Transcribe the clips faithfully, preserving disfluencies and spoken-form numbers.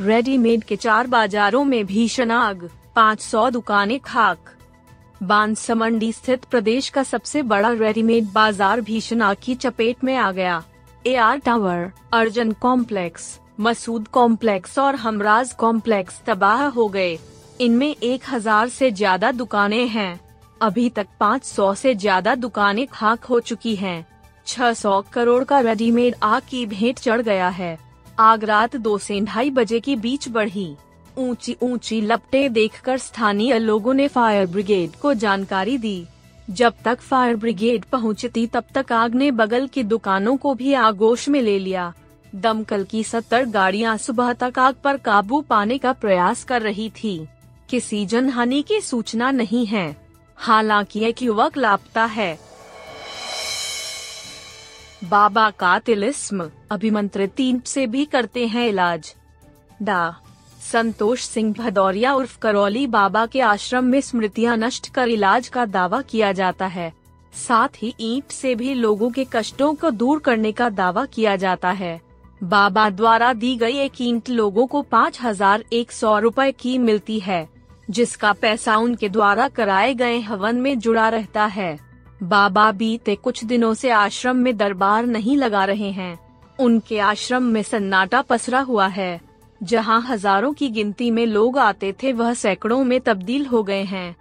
Readymade के चार बाजारों में भीषण आग, पाँच सौ दुकानें खाक। बांसमंडी स्थित प्रदेश का सबसे बड़ा रेडीमेड बाजार भीषण आग की चपेट में आ गया। AR tower, Arjan complex, Masood complex और हमराज कॉम्प्लेक्स तबाह हो गए। इनमें एक हज़ार से ज्यादा दुकानें हैं। अभी तक पाँच सौ से ज्यादा दुकानें खाक हो चुकी हैं। छह सौ करोड़ का रेडीमेड आग की भेंट चढ़ गया है। आग रात दो से ढाई बजे के बीच बढ़ी। ऊंची ऊंची लपटें देखकर स्थानीय लोगों ने फायर ब्रिगेड को जानकारी दी। जब तक फायर ब्रिगेड पहुंचती तब तक आग ने बगल की दुकानों को भी आगोश में ले लिया। दमकल की सत्तर गाड़ियां सुबह तक आग पर काबू पाने का प्रयास कर रही थी। किसी जनहानि की सूचना नहीं है, हालांकि एक युवक लापता है। बाबा का तिलिस्म, अभिमंत्रित तीन से भी करते हैं इलाज। डा. संतोष सिंह भदौरिया उर्फ करौली बाबा के आश्रम में स्मृतियां नष्ट कर इलाज का दावा किया जाता है। साथ ही ईंट से भी लोगों के कष्टों को दूर करने का दावा किया जाता है। बाबा द्वारा दी गई एक ईंट लोगों को पाँच हजार एक सौ रूपए की मिलती है, जिसका पैसा उनके द्वारा कराए गए हवन में जुड़ा रहता है। बाबा बीते कुछ दिनों से आश्रम में दरबार नहीं लगा रहे हैं। उनके आश्रम में सन्नाटा पसरा हुआ है। जहां हजारों की गिनती में लोग आते थे वह सैकड़ों में तब्दील हो गए हैं।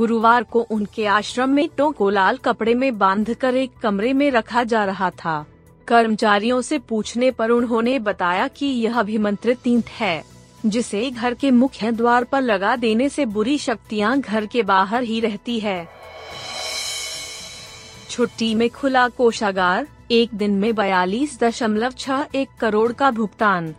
गुरुवार को उनके आश्रम में टों को लाल कपड़े में बांधकर एक कमरे में रखा जा रहा था। कर्मचारियों से पूछने पर उन्होंने बताया कि यह अभिमंत्रित ईंट है, जिसे घर के मुख्य द्वार पर लगा देने से बुरी शक्तियाँ घर के बाहर ही रहती है। छुट्टी में खुला कोषागार, एक दिन में बयालीस दशमलव छह एक करोड़ का भुगतान।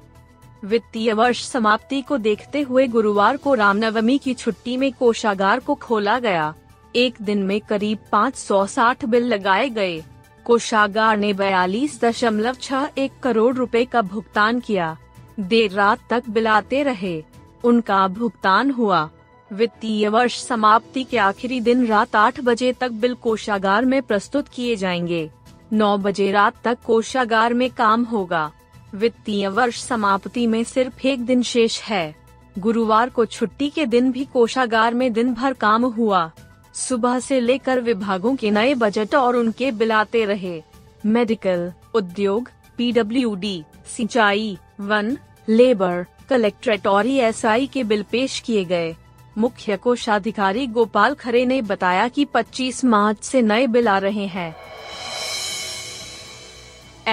वित्तीय वर्ष समाप्ति को देखते हुए गुरुवार को राम नवमी की छुट्टी में कोषागार को खोला गया। एक दिन में करीब पाँच सौ साठ बिल लगाए गए। कोषागार ने बयालीस दशमलव छह एक करोड़ रुपए का भुगतान किया। देर रात तक बिल आते रहे, उनका भुगतान हुआ। वित्तीय वर्ष समाप्ति के आखिरी दिन रात आठ बजे तक बिल कोषागार में प्रस्तुत किए जाएंगे। नौ बजे रात तक कोषागार में काम होगा। वित्तीय वर्ष समाप्ति में सिर्फ एक दिन शेष है। गुरुवार को छुट्टी के दिन भी कोषागार में दिन भर काम हुआ। सुबह से लेकर विभागों के नए बजट और उनके बिल आते रहे। मेडिकल, उद्योग, पीडब्ल्यूडी, सिंचाई, वन, लेबर, कलेक्ट्रेट और एसआई के बिल पेश किए गए। मुख्य कोषाधिकारी गोपाल खरे ने बताया कि पच्चीस मार्च से नए बिल आ रहे हैं।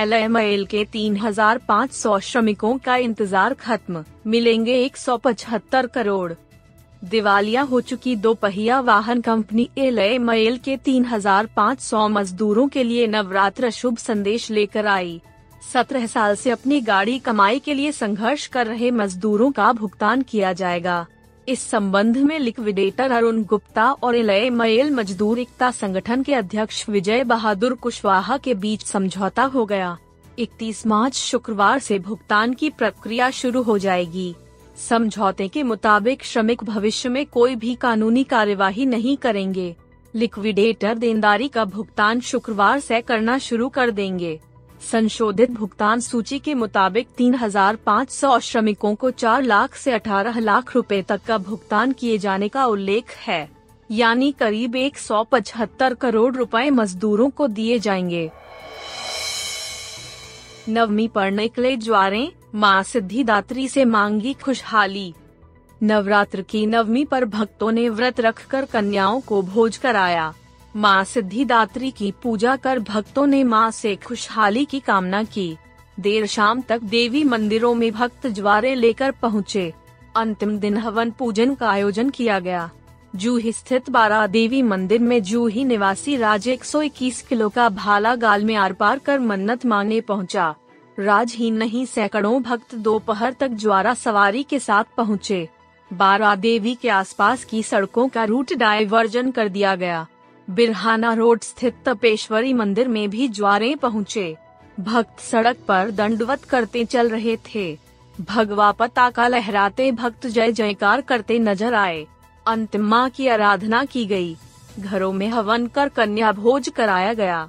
एल एम एल के तीन हज़ार पाँच सौ श्रमिकों का इंतजार खत्म, मिलेंगे एक सौ पचहत्तर करोड़। दिवालिया हो चुकी दोपहिया वाहन कंपनी एल एम एल के तीन हज़ार पाँच सौ मजदूरों के लिए नवरात्र शुभ संदेश लेकर आई। सत्रह साल से अपनी गाड़ी कमाई के लिए संघर्ष कर रहे मजदूरों का भुगतान किया जाएगा। इस संबंध में लिक्विडेटर अरुण गुप्ता और एल एम एल मजदूर एकता संगठन के अध्यक्ष विजय बहादुर कुशवाहा के बीच समझौता हो गया। इकतीस मार्च शुक्रवार से भुगतान की प्रक्रिया शुरू हो जाएगी। समझौते के मुताबिक श्रमिक भविष्य में कोई भी कानूनी कार्यवाही नहीं करेंगे। लिक्विडेटर देनदारी का भुगतान शुक्रवार से करना शुरू कर देंगे। संशोधित भुगतान सूची के मुताबिक तीन हज़ार पाँच सौ श्रमिकों को चार लाख से अठारह लाख रुपए तक का भुगतान किए जाने का उल्लेख है, यानी करीब एक सौ पचहत्तर करोड़ रुपए मजदूरों को दिए जाएंगे। नवमी पर निकले ज्वारें, मां सिद्धिदात्री से मांगी खुशहाली। नवरात्र की नवमी पर भक्तों ने व्रत रखकर कन्याओं को भोज कराया। मां सिद्धिदात्री की पूजा कर भक्तों ने मां से खुशहाली की कामना की। देर शाम तक देवी मंदिरों में भक्त ज्वारे लेकर पहुँचे। अंतिम दिन हवन पूजन का आयोजन किया गया। जूही स्थित बारा देवी मंदिर में जूही निवासी राज एक सौ इक्कीस किलो का भाला गाल में आर पार कर मन्नत मांगने पहुँचा। राज ही नहीं सैकड़ों भक्त दोपहर तक ज्वारा सवारी के साथ पहुँचे। बारा देवी के आसपास की सड़कों का रूट डायवर्जन कर दिया गया। बिरहाना रोड स्थित तपेश्वरी मंदिर में भी ज्वारे पहुँचे। भक्त सड़क पर दंडवत करते चल रहे थे। भगवा पताका लहराते भक्त जय जयकार करते नजर आए। अंतिम मां की आराधना की गई। घरों में हवन कर कन्या भोज कराया गया।